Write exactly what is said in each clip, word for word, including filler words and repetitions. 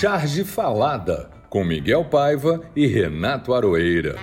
Charge Falada, com Miguel Paiva e Renato Aroeira.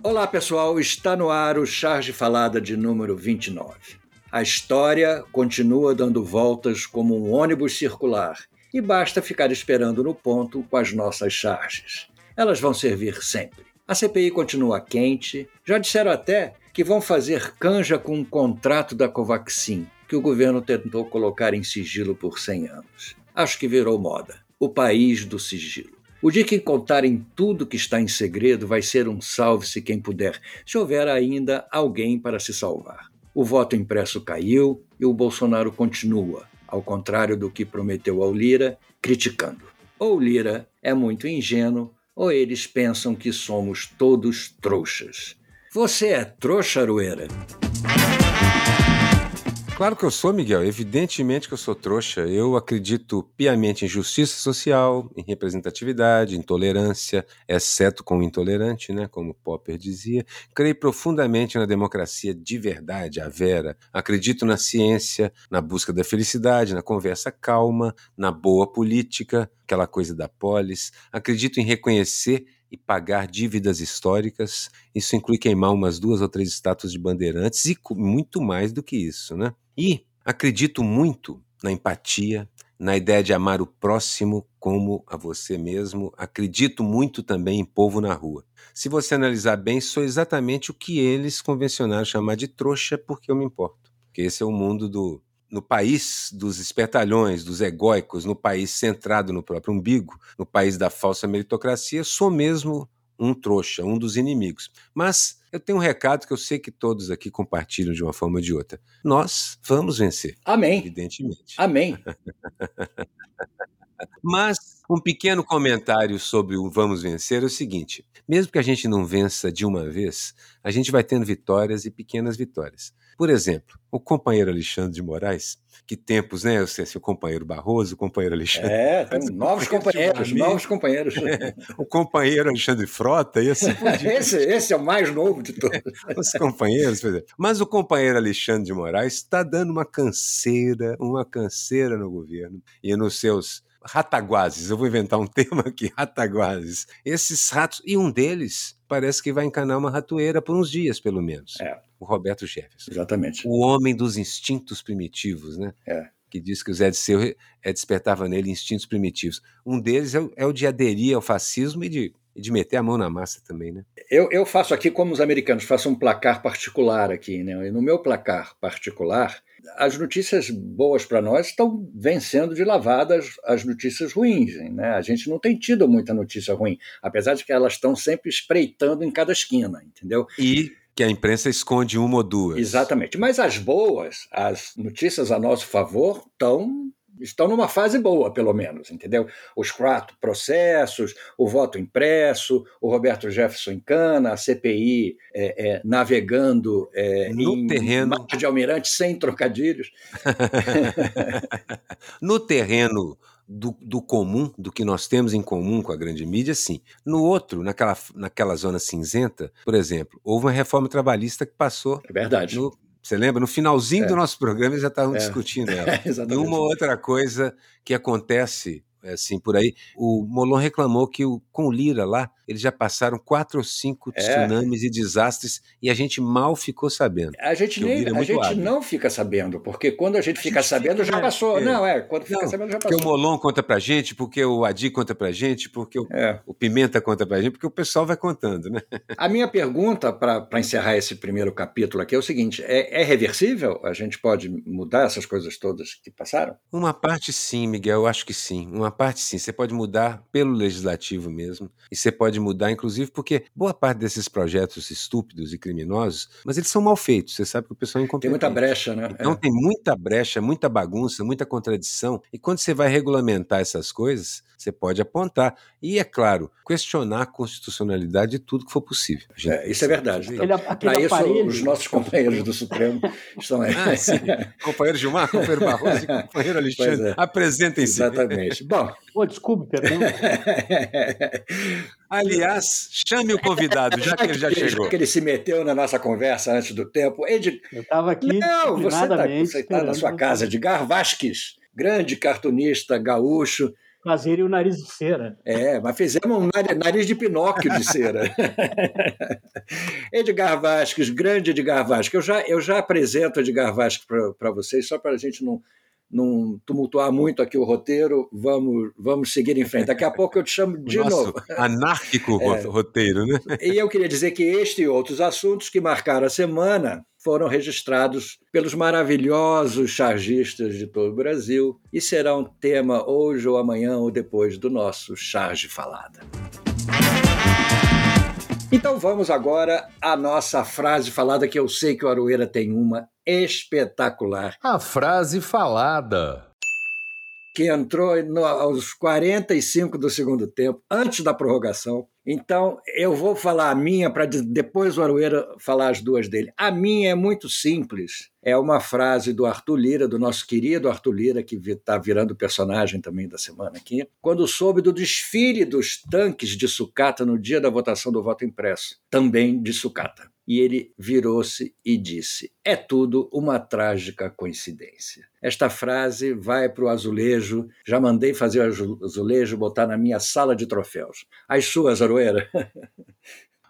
Olá pessoal, está no ar o Charge Falada de número vinte e nove. A história continua dando voltas como um ônibus circular e basta ficar esperando no ponto com as nossas charges. Elas vão servir sempre. A C P I continua quente, já disseram até que vão fazer canja com um contrato da Covaxin, que o governo tentou colocar em sigilo por cem anos. Acho que virou moda. O país do sigilo. O dia que contarem tudo que está em segredo vai ser um salve-se quem puder, se houver ainda alguém para se salvar. O voto impresso caiu e o Bolsonaro continua, ao contrário do que prometeu ao Lira, criticando. Ou Lira é muito ingênuo, ou eles pensam que somos todos trouxas. Você é trouxa, Aroeira? Claro que eu sou, Miguel. Evidentemente que eu sou trouxa. Eu acredito piamente em justiça social, em representatividade, em tolerância, exceto com o intolerante, né? Como Popper dizia. Creio profundamente na democracia de verdade, a vera. Acredito na ciência, na busca da felicidade, na conversa calma, na boa política, aquela coisa da polis. Acredito em reconhecer e pagar dívidas históricas. Isso inclui queimar umas duas ou três estátuas de bandeirantes e muito mais do que isso, né? E acredito muito na empatia, na ideia de amar o próximo como a você mesmo. Acredito muito também em povo na rua. Se você analisar bem, sou exatamente o que eles convencionaram chamar de trouxa, porque eu me importo. Porque esse é o mundo do... No país dos espertalhões, dos egóicos, no país centrado no próprio umbigo, no país da falsa meritocracia, sou mesmo um trouxa, um dos inimigos. Mas eu tenho um recado que eu sei que todos aqui compartilham de uma forma ou de outra. Nós vamos vencer. Amém. Evidentemente. Amém. Mas um pequeno comentário sobre o vamos vencer é o seguinte: mesmo que a gente não vença de uma vez, a gente vai tendo vitórias e pequenas vitórias. Por exemplo, o companheiro Alexandre de Moraes, que tempos, né? Eu sei se o companheiro Barroso, o companheiro Alexandre... É, tem novos companheiros, novos companheiros. É, o companheiro Alexandre Frota e assim por diante. Esse, esse é o mais novo de todos. Os companheiros, por exemplo. Mas o companheiro Alexandre de Moraes está dando uma canseira, uma canseira no governo e nos seus rataguazes. Eu vou inventar um termo aqui, rataguazes. Esses ratos, e um deles parece que vai encanar uma ratoeira por uns dias, pelo menos. É. O Roberto Jefferson. Exatamente. O homem dos instintos primitivos, né? É. Que diz que o Zé Dirceu despertava nele instintos primitivos. Um deles é o, é o de aderir ao fascismo e de, de meter a mão na massa também, né? Eu, eu faço aqui como os americanos, faço um placar particular aqui, né? E no meu placar particular, as notícias boas para nós estão vencendo de lavada as, as notícias ruins, né? A gente não tem tido muita notícia ruim, apesar de que elas estão sempre espreitando em cada esquina, entendeu? E que a imprensa esconde uma ou duas. Exatamente. Mas as boas, as notícias a nosso favor, estão, estão numa fase boa, pelo menos, entendeu? Os quatro processos, o voto impresso, o Roberto Jefferson em cana, a C P I é, é, navegando é, no em terreno... mar de almirante sem trocadilhos. No terreno... Do, do comum, do que nós temos em comum com a grande mídia, sim. No outro, naquela, naquela zona cinzenta, por exemplo, houve uma reforma trabalhista que passou... É verdade. No, você lembra? No finalzinho é. do nosso programa, eles já estavam é. discutindo ela. É, exatamente. E uma outra coisa que acontece... assim, por aí, o Molon reclamou que o, com o Lira lá, eles já passaram quatro ou cinco tsunamis é. e desastres e a gente mal ficou sabendo. A gente, nem, é a gente não fica sabendo, porque quando a gente a fica gente sabendo fica, já passou. É. Não, é, quando fica não, sabendo já passou. Porque o Molon conta pra gente, porque o Adi conta pra gente, porque o, é. o Pimenta conta pra gente, porque o pessoal vai contando, né? A minha pergunta para encerrar esse primeiro capítulo aqui é o seguinte, é, é reversível? A gente pode mudar essas coisas todas que passaram? Uma parte sim, Miguel, eu acho que sim. Uma A parte sim, você pode mudar pelo legislativo mesmo, e você pode mudar inclusive porque boa parte desses projetos estúpidos e criminosos, mas eles são mal feitos, você sabe que o pessoal é incompetente. Tem muita brecha, né? Então é. tem muita brecha, muita bagunça, muita contradição, e quando você vai regulamentar essas coisas, você pode apontar. E, é claro, questionar a constitucionalidade de tudo que for possível. Já, isso é verdade. Então, para isso, aparelho... os nossos companheiros do Supremo estão aí. Ah, sim. Companheiro Gilmar, companheiro Barroso e companheiro Alexandre. É. Apresentem-se. Exatamente. Bom, oh, desculpe, perdão. Aliás, chame o convidado, já que ele já chegou. Que ele se meteu na nossa conversa antes do tempo. Ed... Eu estava aqui. Não, você está tá na sua casa. Edgar Vasques, grande cartunista gaúcho. Fazer o nariz de cera. É, mas fizemos um nariz de Pinóquio de cera. Edgar Vasques, grande Edgar Vasques. Eu já, eu já apresento Edgar Vasques para vocês, só para a gente não, não tumultuar muito aqui o roteiro. Vamos, vamos seguir em frente. Daqui a pouco eu te chamo de Nossa, novo. Anárquico é. roteiro, né? E eu queria dizer que este e outros assuntos que marcaram a semana foram registrados pelos maravilhosos chargistas de todo o Brasil e serão tema hoje ou amanhã ou depois do nosso Charge Falada. Então vamos agora à nossa frase falada, que eu sei que o Aroeira tem uma espetacular. A frase falada. Que entrou no, aos quarenta e cinco do segundo tempo, antes da prorrogação. Então, eu vou falar a minha para depois o Aroeira falar as duas dele. A minha é muito simples. É uma frase do Arthur Lira, do nosso querido Arthur Lira, que está virando personagem também da semana aqui, quando soube do desfile dos tanques de sucata no dia da votação do voto impresso, também de sucata. E ele virou-se e disse: é tudo uma trágica coincidência. Esta frase vai para o azulejo. Já mandei fazer o azulejo, botar na minha sala de troféus. As suas, Aroeira.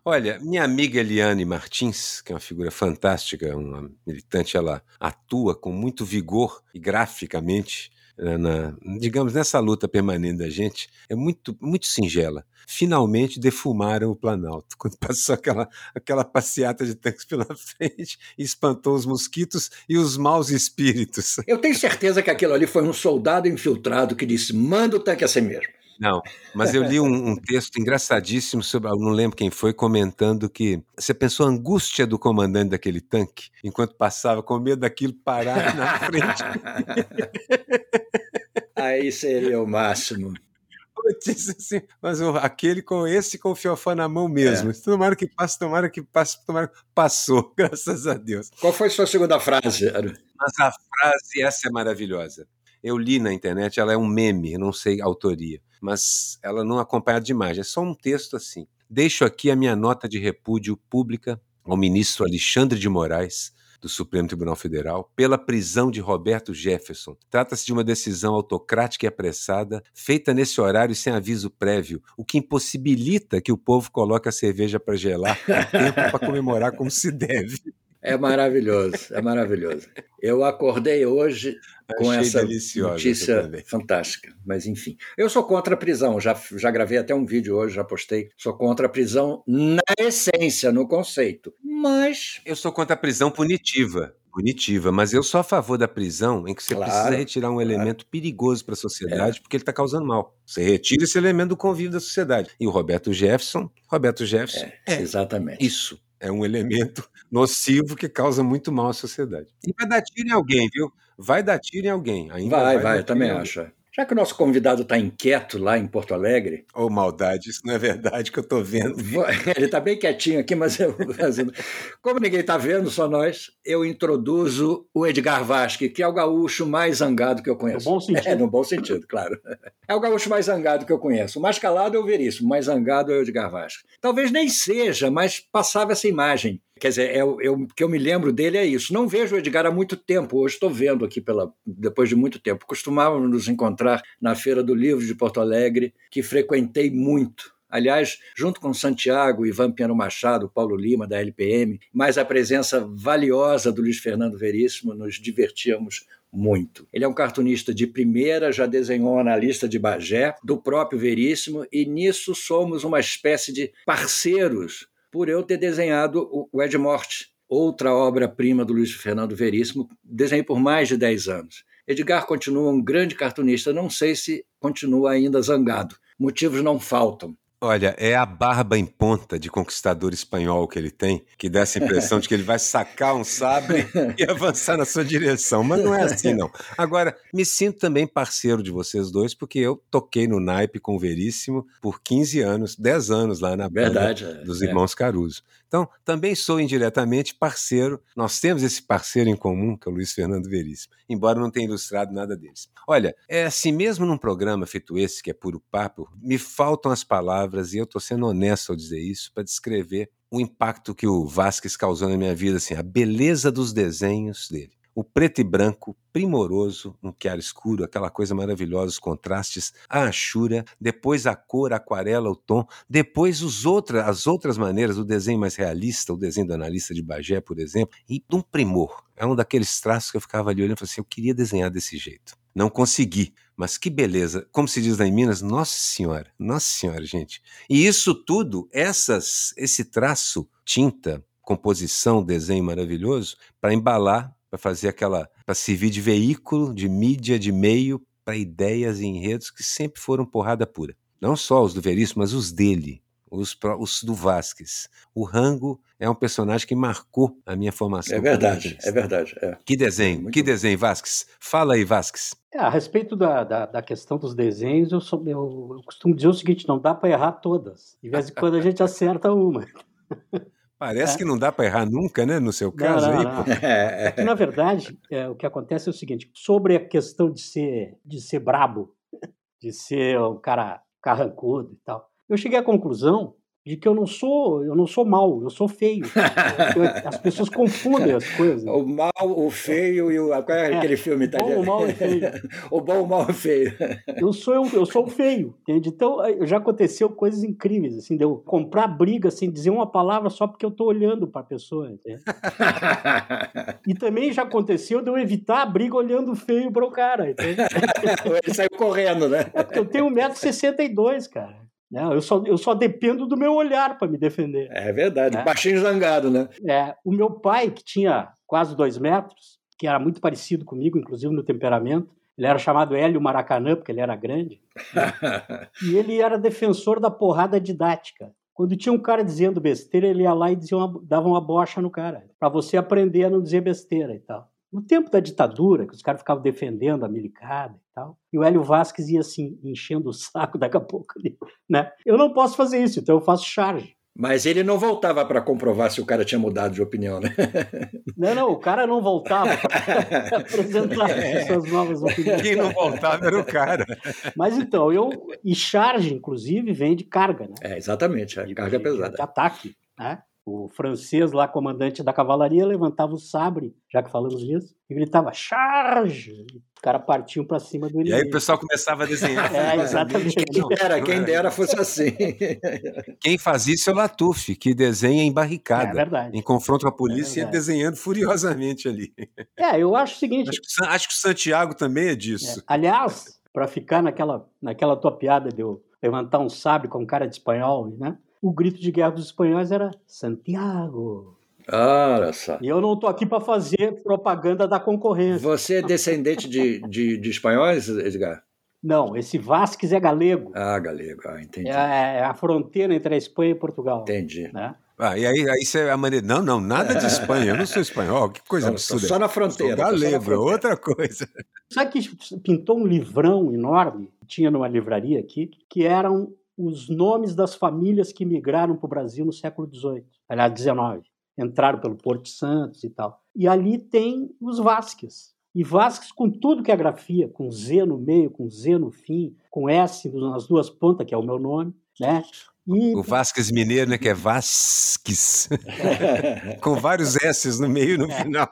Olha, minha amiga Eliane Martins, que é uma figura fantástica, uma militante, ela atua com muito vigor e graficamente, na, digamos, nessa luta permanente da gente, é muito, muito singela. Finalmente defumaram o Planalto, quando passou aquela, aquela passeata de tanques pela frente, espantou os mosquitos e os maus espíritos. Eu tenho certeza que aquilo ali foi um soldado infiltrado que disse: manda o tanque a si mesmo. Não, mas eu li um, um texto engraçadíssimo sobre, não lembro quem foi, comentando que você pensou a angústia do comandante daquele tanque enquanto passava com medo daquilo parar na frente. Aí seria o máximo. Eu disse assim, mas aquele com esse com o fiofó na mão mesmo. É. Tomara que passe, tomara que passe, tomara que passou, graças a Deus. Qual foi a sua segunda frase, Aru? Mas a frase, essa é maravilhosa. Eu li na internet, ela é um meme, não sei a autoria, mas ela não acompanha de imagem, é só um texto assim. Deixo aqui a minha nota de repúdio pública ao ministro Alexandre de Moraes, do Supremo Tribunal Federal, pela prisão de Roberto Jefferson. Trata-se de uma decisão autocrática e apressada, feita nesse horário e sem aviso prévio, o que impossibilita que o povo coloque a cerveja para gelar a tempo para comemorar como se deve. É maravilhoso, é maravilhoso. Eu acordei hoje com Achei essa notícia fantástica, mas enfim. Eu sou contra a prisão, já, já gravei até um vídeo hoje, já postei. Sou contra a prisão na essência, no conceito, mas... Eu sou contra a prisão punitiva. Punitiva, mas eu sou a favor da prisão em que você claro, precisa retirar um claro. elemento perigoso para a sociedade, é. porque ele está causando mal. Você retira esse elemento do convívio da sociedade. E o Roberto Jefferson, Roberto Jefferson é, é exatamente isso. É um elemento nocivo que causa muito mal à sociedade. E vai dar tiro em alguém, viu? Vai dar tiro em alguém. Ainda vai, vai, vai eu também acho. Já que o nosso convidado está inquieto lá em Porto Alegre... Ô, oh, maldade, isso não é verdade que eu estou vendo. Ele está bem quietinho aqui, mas eu vou fazendo. Como ninguém está vendo, só nós, eu introduzo o Edgar Vasques, que é o gaúcho mais zangado que eu conheço. No bom sentido. É, no bom sentido, claro. É o gaúcho mais zangado que eu conheço. O mais calado é o Veríssimo, o mais zangado é o Edgar Vasques. Talvez nem seja, mas passava essa imagem. Quer dizer, é, eu, o que eu me lembro dele é isso. Não vejo o Edgar há muito tempo, hoje estou vendo aqui, pela, depois de muito tempo. Costumávamos nos encontrar na Feira do Livro de Porto Alegre, que frequentei muito. Aliás, junto com Santiago, Ivan Pinheiro Machado, Paulo Lima, da L P M, mais a presença valiosa do Luiz Fernando Veríssimo, nos divertíamos muito. Ele é um cartunista de primeira, já desenhou a Analista de Bagé, do próprio Veríssimo, e nisso somos uma espécie de parceiros, por eu ter desenhado o Ed Morte, outra obra-prima do Luiz Fernando Veríssimo, desenhei por mais de dez anos. Edgar continua um grande cartunista, não sei se continua ainda zangado. Motivos não faltam. Olha, é a barba em ponta de conquistador espanhol que ele tem, que dá essa impressão de que ele vai sacar um sabre e avançar na sua direção, mas não é assim não. Agora, me sinto também parceiro de vocês dois, porque eu toquei no naipe com o Veríssimo por quinze anos, dez anos lá na Verdade, banda dos é. Irmãos Caruso. Então, também sou indiretamente parceiro, nós temos esse parceiro em comum, que é o Luiz Fernando Veríssimo, embora não tenha ilustrado nada deles. Olha, é assim mesmo num programa feito esse, que é puro papo, me faltam as palavras, e eu estou sendo honesto ao dizer isso, para descrever o impacto que o Vasques causou na minha vida, assim, a beleza dos desenhos dele. O preto e branco, primoroso, um chiaro escuro, aquela coisa maravilhosa, os contrastes, a achura, depois a cor, a aquarela, o tom, depois os outra, as outras maneiras, o desenho mais realista, o desenho do analista de Bagé, por exemplo, e um primor. É um daqueles traços que eu ficava ali olhando e falei assim, eu queria desenhar desse jeito. Não consegui, mas que beleza. Como se diz lá em Minas, nossa senhora, nossa senhora, gente. E isso tudo, essas, esse traço, tinta, composição, desenho maravilhoso, para embalar, para fazer aquela, para servir de veículo, de mídia, de meio, para ideias e enredos que sempre foram porrada pura. Não só os do Veríssimo, mas os dele, os, os do Vasques. O Rango é um personagem que marcou a minha formação. É verdade, é verdade. É. Que desenho, Muito que bom. desenho, Vasques. Fala aí, Vasques. É, a respeito da, da, da questão dos desenhos, eu, sou, eu, eu costumo dizer o seguinte, não dá para errar todas. De vez em quando a gente acerta uma. Parece é. que não dá para errar nunca, né? No seu caso não, não, aí, não. Pô. É que, na verdade, é, o que acontece é o seguinte, sobre a questão de ser, de ser brabo, de ser um cara carrancudo e tal, eu cheguei à conclusão de que eu não sou, eu não sou mau, eu sou feio. Eu, as pessoas confundem as coisas. O mal, o feio e o... Qual é aquele é, filme italiano? O bom, o mal e o feio. O bom, o mal e o feio. Eu sou, eu, eu sou feio, entende? Então, já aconteceu coisas incríveis, assim, de eu comprar briga sem dizer uma palavra só porque eu tô olhando pra pessoa, entende? E também já aconteceu de eu evitar a briga olhando feio pro cara, entende? Ele saiu correndo, né? É porque eu tenho um metro e sessenta e dois, cara. Não, eu, só, eu só dependo do meu olhar para me defender. É verdade, é. baixinho zangado, né? É, o meu pai, que tinha quase dois metros, que era muito parecido comigo, inclusive no temperamento, ele era chamado Hélio Maracanã, porque ele era grande, né? E ele era defensor da porrada didática. Quando tinha um cara dizendo besteira, ele ia lá e dizia uma, dava uma bocha no cara, para você aprender a não dizer besteira e tal. No tempo da ditadura, que os caras ficavam defendendo a milicada e tal, e o Hélio Vasques ia assim, enchendo o saco daqui a pouco ali, né? Eu não posso fazer isso, então eu faço charge. Mas ele não voltava para comprovar se o cara tinha mudado de opinião, né? Não, não, o cara não voltava para apresentar as suas novas opiniões. Quem não voltava era o cara. Mas então, eu... E charge, inclusive, vem de carga, né? É, exatamente, é de, carga de, pesada. De ataque, né? O francês lá, comandante da cavalaria, levantava o sabre, já que falamos disso, e gritava, charge! O cara partiu para cima do inimigo. E aí o pessoal começava a desenhar. É, exatamente. Quem dera, quem dera fosse assim. Quem faz isso é o Latuf, que desenha em barricada. É verdade. Em confronto com a polícia, é desenhando furiosamente ali. É, eu acho o seguinte... Acho que, acho que o Santiago também é disso. É. Aliás, para ficar naquela, naquela tua piada de eu levantar um sabre com um cara de espanhol, né? O grito de guerra dos espanhóis era Santiago. Olha só. E eu não estou aqui para fazer propaganda da concorrência. Você é descendente de, de, de espanhóis, Edgar? Não, esse Vasques é galego. Ah, galego, ah, entendi. É a fronteira entre a Espanha e Portugal. Entendi. Né? Ah, e aí, aí você... Não, não, nada de Espanha, eu não sou espanhol, que coisa absurda. Só na fronteira. Galego, é outra coisa. Sabe que pintou um livrão enorme, tinha numa livraria aqui, que eram... os nomes das famílias que migraram para o Brasil no século dezoito, aliás, dezenove, entraram pelo Porto Santos e tal. E ali tem os Vasques. E Vasques com tudo que é grafia, com Z no meio, com Z no fim, com S nas duas pontas, que é o meu nome, né? E... O Vasques mineiro, né, que é Vasques. Com vários S's no meio e no é. final.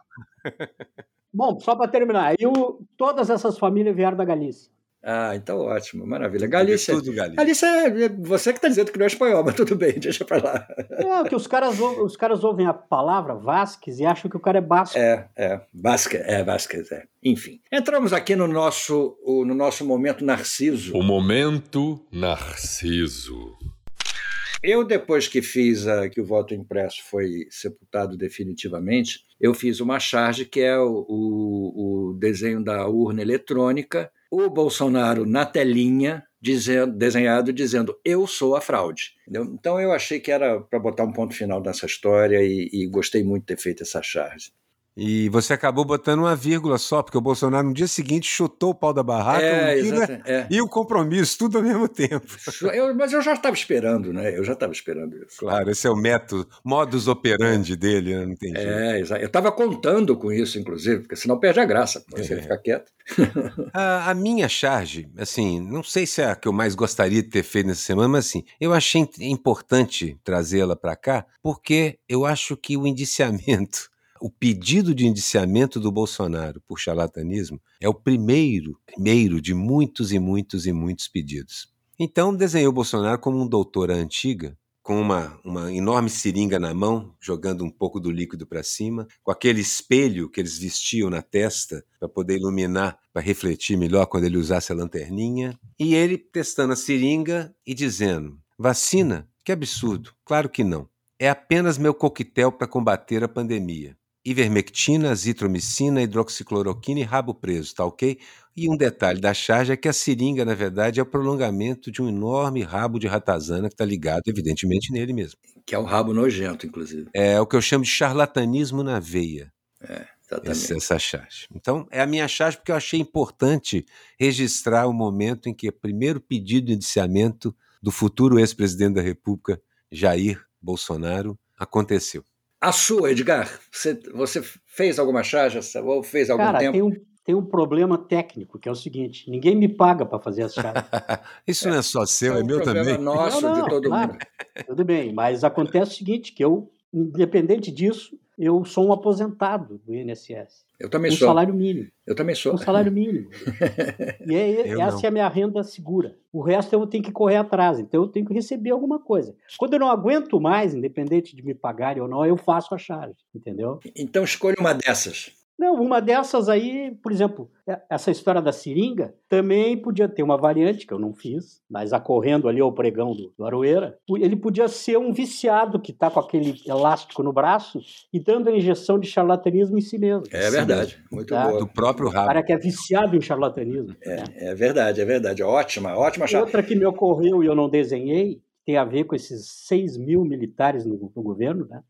Bom, só para terminar, eu, todas essas famílias vieram da Galícia. Ah, então ótimo, maravilha. Galícia, tudo, Galícia. Galícia, você que está dizendo que não é espanhol, mas tudo bem, deixa para lá. É, que os caras, os caras ouvem a palavra Vasques e acham que o cara é basco. É, é, Vasques, é, Vasques, é. Enfim, entramos aqui no nosso, no nosso Momento Narciso. O Momento Narciso. Eu, depois que fiz a, que o voto impresso foi sepultado definitivamente, eu fiz uma charge que é o, o, o desenho da urna eletrônica, o Bolsonaro na telinha, dizendo, desenhado dizendo, eu sou a fraude. Entendeu? Então eu achei que era para botar um ponto final nessa história e, e gostei muito de ter feito essa charge. E você acabou botando uma vírgula só, porque o Bolsonaro no dia seguinte chutou o pau da barraca é, exato, é. e o compromisso, tudo ao mesmo tempo. Eu, mas eu já estava esperando, né? Eu já estava esperando isso. Claro, esse é o método, modus operandi dele, né? Não tem jeito. É, exato. Eu estava contando com isso, inclusive, porque senão perde a graça, você é. fica quieto. a, a minha charge, assim, não sei se é a que eu mais gostaria de ter feito nessa semana, mas assim, eu achei importante trazê-la para cá, porque eu acho que o indiciamento... O pedido de indiciamento do Bolsonaro por charlatanismo é o primeiro, primeiro de muitos e muitos e muitos pedidos. Então desenhou o Bolsonaro como um doutor à antiga, com uma, uma enorme seringa na mão, jogando um pouco do líquido para cima, com aquele espelho que eles vestiam na testa para poder iluminar, para refletir melhor quando ele usasse a lanterninha, e ele testando a seringa e dizendo: vacina? Que absurdo, claro que não. É apenas meu coquetel para combater a pandemia. Ivermectina, azitromicina, hidroxicloroquina e rabo preso, tá ok? E um detalhe da charge é que a seringa, na verdade, é o prolongamento de um enorme rabo de ratazana que está ligado, evidentemente, nele mesmo. Que é um rabo nojento, inclusive. É o que eu chamo de charlatanismo na veia. É, exatamente. Essa, essa charge. Então, é a minha charge porque eu achei importante registrar o momento em que o primeiro pedido de indiciamento do futuro ex-presidente da República, Jair Bolsonaro, aconteceu. A sua, Edgar, você, você fez alguma charge ou fez algum Cara, tempo? Tem um, tem um problema técnico, que é o seguinte, ninguém me paga para fazer as charges. Isso é, não é só seu, é, é meu também. É nosso, não, não, de todo claro. mundo. Tudo bem, mas acontece o seguinte, que eu, independente disso, eu sou um aposentado do I N S S. Eu também um sou. Um salário mínimo. Eu também sou. Um salário mínimo. E é, essa não. é a minha renda segura. O resto eu tenho que correr atrás, então eu tenho que receber alguma coisa. Quando eu não aguento mais, independente de me pagarem ou não, eu faço a charge, entendeu? Então escolha uma dessas. Não, uma dessas aí, por exemplo, essa história da seringa também podia ter uma variante, que eu não fiz, mas acorrendo ali ao pregão do, do Aroeira, ele podia ser um viciado que está com aquele elástico no braço e dando a injeção de charlatanismo em si mesmo. É verdade, Sim, muito tá? boa. Do próprio rabo. O cara que é viciado em charlatanismo. É, né? é verdade, é verdade. Ótima, ótima charla. Outra que me ocorreu e eu não desenhei tem a ver com esses seis mil militares no, no governo, né?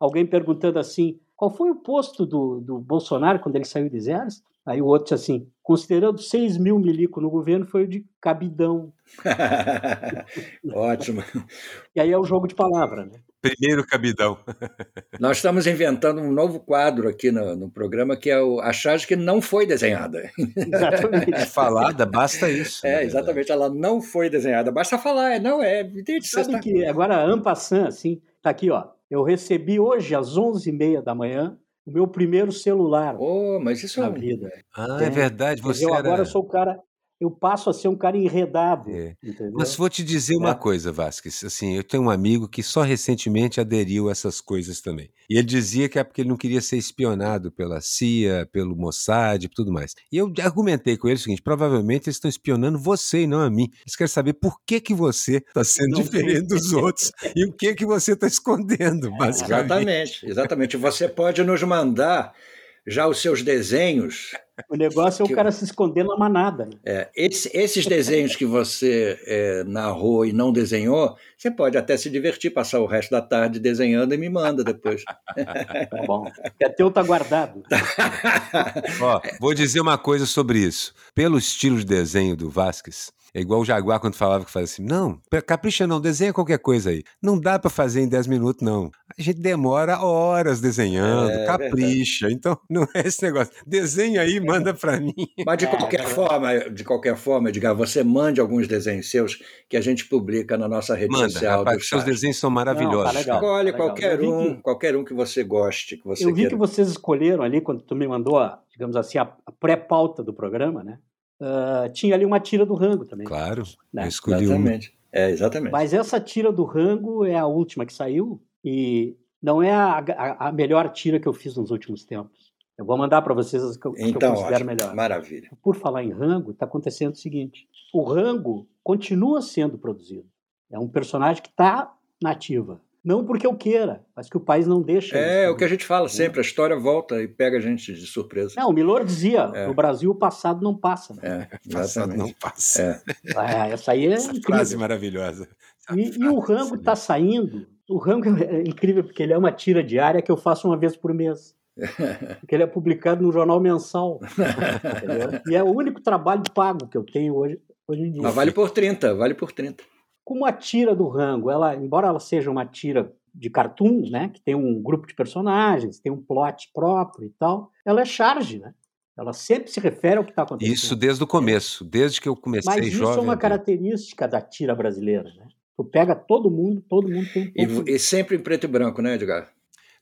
Alguém perguntando assim, qual foi o posto do, do Bolsonaro quando ele saiu do exército? Aí o outro disse assim, considerando seis mil milico no governo, foi o de cabidão. Ótimo. E aí é o jogo de palavra, né? Primeiro cabidão. Nós estamos inventando um novo quadro aqui no, no programa, que é o, a charge que não foi desenhada. Exatamente. É falada, basta isso. É, exatamente, ela não foi desenhada, basta falar, não é... Entendi, Sabe está... que agora, en passant, assim, tá aqui, ó. Eu recebi hoje, às onze e meia da manhã, o meu primeiro celular oh, mas isso na é... vida. Ah, é, é verdade. Você eu era... agora sou o cara... Eu passo a ser um cara enredado. É. Mas vou te dizer é. uma coisa, Vasques. Assim, eu tenho um amigo que só recentemente aderiu a essas coisas também. E ele dizia que é porque ele não queria ser espionado pela C I A, pelo Mossad e tudo mais. E eu argumentei com ele o seguinte, provavelmente eles estão espionando você e não a mim. Eles querem saber por que, que você está sendo não, diferente não. dos outros e o que, que você está escondendo, é, basicamente. Exatamente, exatamente. Você pode nos mandar... já os seus desenhos... O negócio é o que... cara se esconder na manada. Né? É, esses, esses desenhos que você é, narrou e não desenhou, você pode até se divertir, passar o resto da tarde desenhando e me manda depois. Tá bom. Até teu tá guardado. Ó, vou dizer uma coisa sobre isso. Pelo estilo de desenho do Vasques, é igual o Jaguar quando falava que fazia assim, não, capricha não, desenha qualquer coisa aí. Não dá para fazer em dez minutos, não. A gente demora horas desenhando, é, capricha. Verdade. Então, não é esse negócio. Desenha aí, manda para mim. Mas de qualquer forma, de qualquer forma, Edgar, você mande alguns desenhos seus que a gente publica na nossa rede manda, social. Rapaz, seus desenhos são maravilhosos. Não, tá legal, Escolhe tá qualquer um, que... qualquer um que você goste. Que você Eu vi queira. que vocês escolheram ali, quando tu me mandou, a, digamos assim, a pré-pauta do programa, né? Uh, tinha ali uma tira do Rango também. Claro, né? eu escolhi exatamente. uma. É, exatamente. Mas essa tira do Rango é a última que saiu e não é a, a, a melhor tira que eu fiz nos últimos tempos. Eu vou mandar para vocês as que eu, então, que eu considero ótimo. melhor. Maravilha. Por falar em Rango, está acontecendo o seguinte. O Rango continua sendo produzido. É um personagem que está na ativa. Não porque eu queira, mas que o país não deixa. É, isso. O que a gente fala sempre, a história volta e pega a gente de surpresa. Não, o Milor dizia, é. no Brasil o passado não passa. Né? É, o passado não passa. É. Ah, essa aí é essa incrível. Frase maravilhosa. E, e o Rango está saindo, o Rango é incrível porque ele é uma tira diária que eu faço uma vez por mês. Porque ele é publicado no jornal mensal. E é o único trabalho pago que eu tenho hoje, hoje em dia. Mas vale por trinta, vale por trinta. Como a tira do Rango, ela, embora ela seja uma tira de cartoon, né, que tem um grupo de personagens, tem um plot próprio e tal, ela é charge, né? Ela sempre se refere ao que está acontecendo. Isso desde o começo, desde que eu comecei jovem. Mas isso jovem, é uma né? característica da tira brasileira, né? Tu pega todo mundo, todo mundo tem... Um e, e sempre em preto e branco, né, Edgar?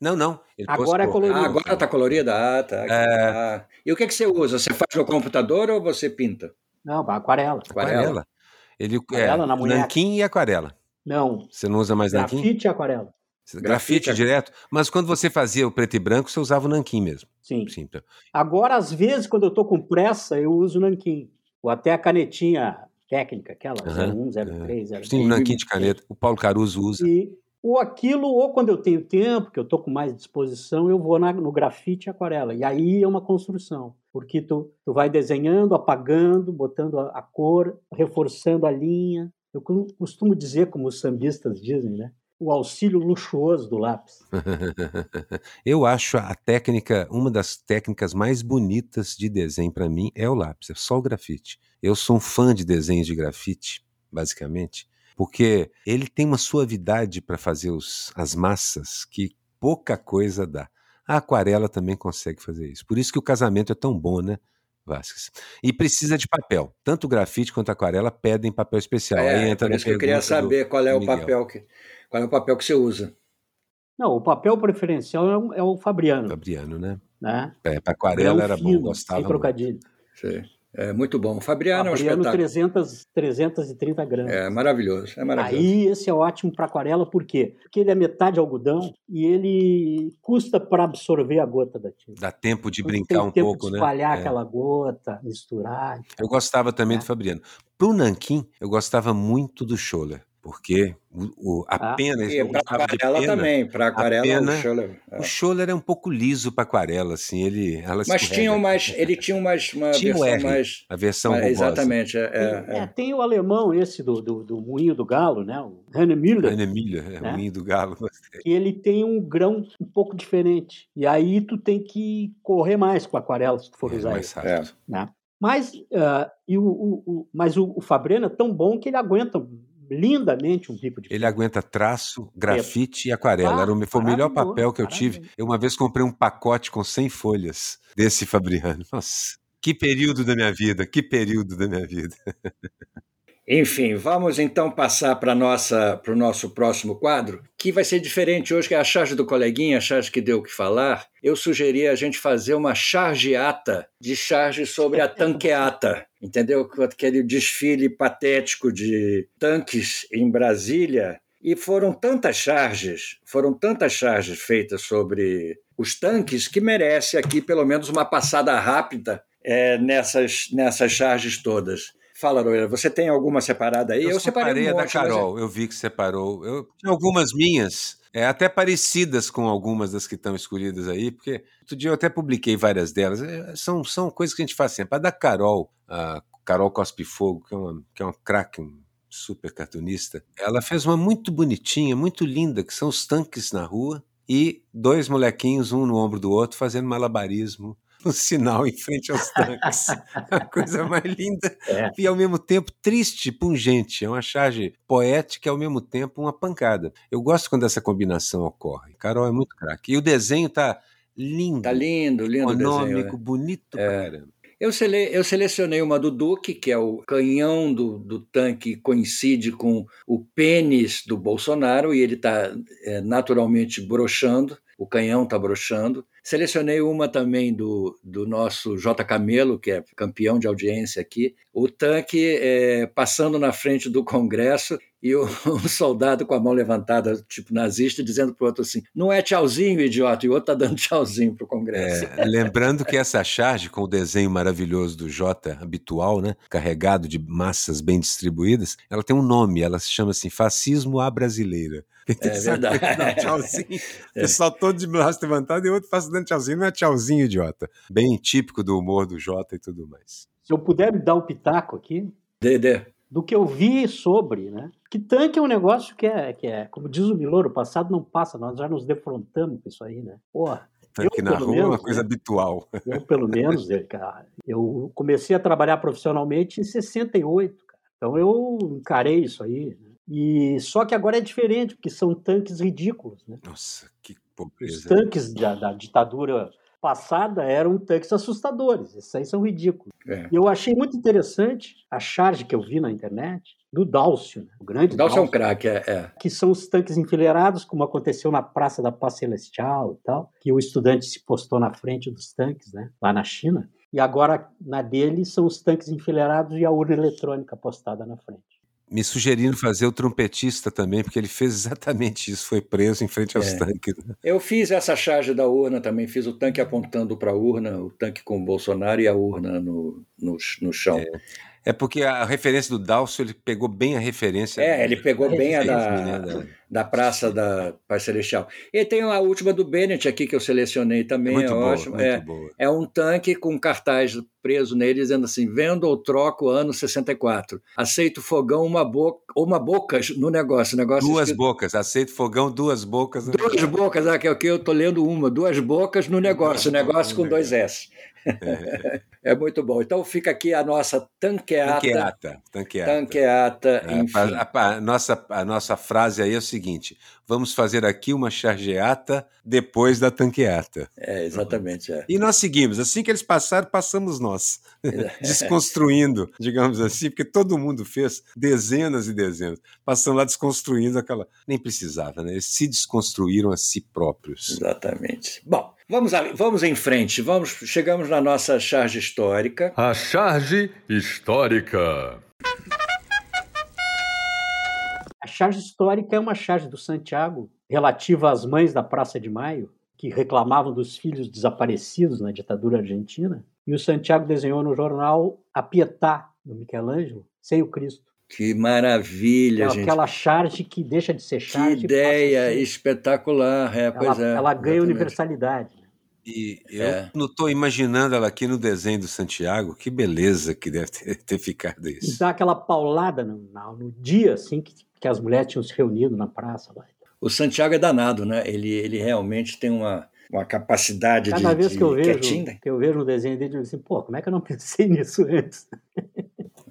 Não, não. Agora é colorido. Ah, agora está colorida? Ah, tá. É... Ah. E o que, é que você usa? Você faz no computador ou você pinta? Não, aquarela. Aquarela. Aquarela. Ele aquarela é, na mulher. Nanquim e aquarela. Não. Você não usa mais nanquim? Grafite e aquarela. Grafite, grafite direto. Mas quando você fazia o preto e branco, você usava o nanquim mesmo. Sim. Sim. Agora, às vezes, quando eu estou com pressa, eu uso o nanquim. Ou até a canetinha técnica, aquela uhum. zero um, zero três, zero três. Sim, o nanquim de caneta. O Paulo Caruso usa. E ou aquilo, ou quando eu tenho tempo, que eu estou com mais disposição, eu vou na, no grafite e aquarela. E aí é uma construção, porque tu, tu vai desenhando, apagando, botando a, a cor, reforçando a linha. Eu costumo dizer, como os sambistas dizem, né? O auxílio luxuoso do lápis. Eu acho a técnica, uma das técnicas mais bonitas de desenho para mim é o lápis, é só o grafite. Eu sou um fã de desenhos de grafite, basicamente, porque ele tem uma suavidade para fazer os, as massas que pouca coisa dá. A aquarela também consegue fazer isso. Por isso que o casamento é tão bom, né, Vasques? E precisa de papel. Tanto o grafite quanto a aquarela pedem papel especial. É, aí entra por isso que eu queria saber qual é, o papel que, qual é o papel que você usa. Não, o papel preferencial é o, é o Fabriano. Fabriano, né? né? É, para aquarela é um era fino, bom, gostava. Sem trocadilho. Sim. É muito bom. O Fabriano, Fabriano é um espetáculo. trezentos, trezentos e trinta gramas. É maravilhoso, é maravilhoso. Aí esse é ótimo para aquarela, por quê? Porque ele é metade algodão e ele custa para absorver a gota da tinta. Dá tempo de brincar um pouco, né? Espalhar é. aquela gota, misturar. Eu gostava também é. do Fabriano. Para o nanquim, eu gostava muito do Scholler, porque o, o, a ah. pena... E para aquarela pena, também, para aquarela pena, o Scholler... É. O Scholler é um pouco liso para aquarela, assim, ele... Ela mas tinha umas, ele tinha umas, uma tinha versão R, mais... a versão mais, exatamente, é, tem, é, é. É, tem o alemão esse do, do, do Moinho do Galo, né? O Hahnemüller. Hahnemüller, é, né? Moinho do Galo. E ele tem um grão um pouco diferente, e aí tu tem que correr mais com a aquarela, se tu for é, usar mais ele. Rápido. Né? Mas, uh, e o, o, o, mas o, o Fabriano é tão bom que ele aguenta... lindamente um bico de... Ele aguenta traço, grafite é. e aquarela. Ah, Era o, foi o melhor papel que eu tive. Eu uma vez comprei um pacote com cem folhas desse Fabriano. Nossa, que período da minha vida, que período da minha vida. Enfim, vamos então passar para o nosso próximo quadro, que vai ser diferente hoje, que é a charge do coleguinha, a charge que deu o que falar. Eu sugeri a gente fazer uma chargeata de charge sobre a tanqueata, entendeu? Aquele desfile patético de tanques em Brasília. E foram tantas charges, foram tantas charges feitas sobre os tanques que merece aqui pelo menos uma passada rápida é, nessas, nessas charges todas. Fala, Aroeira, você tem alguma separada aí? Eu, eu separei, separei um monte, a da Carol, mas... eu vi que separou. Eu tinha algumas minhas, é, até parecidas com algumas das que estão escolhidas aí, porque outro dia eu até publiquei várias delas. É, são, são coisas que a gente faz sempre. A da Carol, a Carol Cospe Fogo, que é uma, que é uma craque, um super cartunista, ela fez uma muito bonitinha, muito linda, que são os tanques na rua e dois molequinhos, um no ombro do outro, fazendo malabarismo. Um sinal em frente aos tanques. A coisa mais linda é. e, ao mesmo tempo, triste, pungente. É uma charge poética e, ao mesmo tempo, uma pancada. Eu gosto quando essa combinação ocorre. Carol é muito craque. E o desenho tá lindo. Tá lindo, lindo econômico, desenho. Econômico, né? Bonito é. pra caramba. Eu, sele- eu selecionei uma do Duque, que é o canhão do, do tanque, coincide com o pênis do Bolsonaro, e ele está é, naturalmente broxando. O canhão está broxando. Selecionei uma também do, do nosso J Camelo, que é campeão de audiência aqui. O tanque é, passando na frente do Congresso e o, um soldado com a mão levantada, tipo nazista, dizendo para o outro assim, não é tchauzinho, idiota, e o outro está dando tchauzinho para o Congresso. É, lembrando que essa charge, com o desenho maravilhoso do J habitual, né, carregado de massas bem distribuídas, ela tem um nome, ela se chama assim, fascismo à brasileira. É verdade. Não, tchauzinho. É. Pessoal todo de braço levantado e outro faz dando tchauzinho. Não é tchauzinho, idiota. Bem típico do humor do Jota e tudo mais. Se eu puder me dar um pitaco aqui. Dedê. Do que eu vi sobre, né? Que tanque é um negócio que é, que é como diz o Milor, o passado não passa, nós já nos defrontamos com isso aí, né? Porra. Tanque eu, na rua menos, é uma coisa habitual. Eu, pelo menos, cara, eu comecei a trabalhar profissionalmente em sessenta e oito, cara. Então eu encarei isso aí, né? E só que agora é diferente, porque são tanques ridículos, né? Nossa, que pobreza. Os tanques da, da ditadura passada eram tanques assustadores, esses aí são ridículos. É. E eu achei muito interessante a charge que eu vi na internet do Dálcio, né? O grande Dálcio. Dálcio é um craque, é, é. Que são os tanques enfileirados, como aconteceu na Praça da Paz Celestial e tal, que o estudante se postou na frente dos tanques, né? Lá na China. E agora, na dele, são os tanques enfileirados e a urna eletrônica postada na frente. Me sugerindo fazer o trompetista também, porque ele fez exatamente isso, foi preso em frente aos é. tanques. Eu fiz essa charge da urna também, fiz o tanque apontando para a urna, o tanque com o Bolsonaro e a urna no, no, no chão. É. é porque a referência do Dálcio, ele pegou bem a referência. É, ele pegou é, bem a da, né, da... da Praça da Paz Celestial. E tem a última do Bennett aqui, que eu selecionei também, muito é boa, ótimo. Muito é, boa. É um tanque com cartaz preso nele, dizendo assim, vendo ou troco ano sessenta e quatro. Aceito fogão, uma boca, uma boca no negócio. negócio duas escrito... bocas, aceito fogão, duas bocas. No duas negócio. bocas, ah, que aqui eu estou lendo uma, duas bocas no negócio, negócio com dois S. É. É muito bom. Então fica aqui a nossa tanqueata. Tanqueata. tanqueata. tanqueata é, enfim. A, a, a, nossa, a nossa frase aí é o seguinte, vamos fazer aqui uma chargeata depois da tanqueata. É, exatamente. É. E nós seguimos. Assim que eles passaram, passamos nós. Desconstruindo, digamos assim, porque todo mundo fez dezenas e dezenas. Passando lá desconstruindo aquela... Nem precisava, né? Eles se desconstruíram a si próprios. Exatamente. Bom, Vamos, a, vamos em frente, vamos, chegamos na nossa charge histórica. A charge histórica. A charge histórica é uma charge do Santiago, relativa às mães da Praça de Maio, que reclamavam dos filhos desaparecidos na ditadura argentina. E o Santiago desenhou no jornal A Pietà, do Michelangelo, sem o Cristo. Que maravilha, aquela, gente. Aquela charge que deixa de ser charge. Que ideia espetacular. É, pois ela, é, ela ganha exatamente. universalidade. E é. eu não estou imaginando ela aqui no desenho do Santiago, que beleza que deve ter, ter ficado isso. E dá aquela paulada no, no dia assim, que, que as mulheres tinham se reunido na praça. Lá. O Santiago é danado, né? Ele, ele realmente tem uma... uma capacidade Cada de Cada vez de que, eu vejo, que eu vejo um desenho dele, eu digo assim, pô, como é que eu não pensei nisso antes?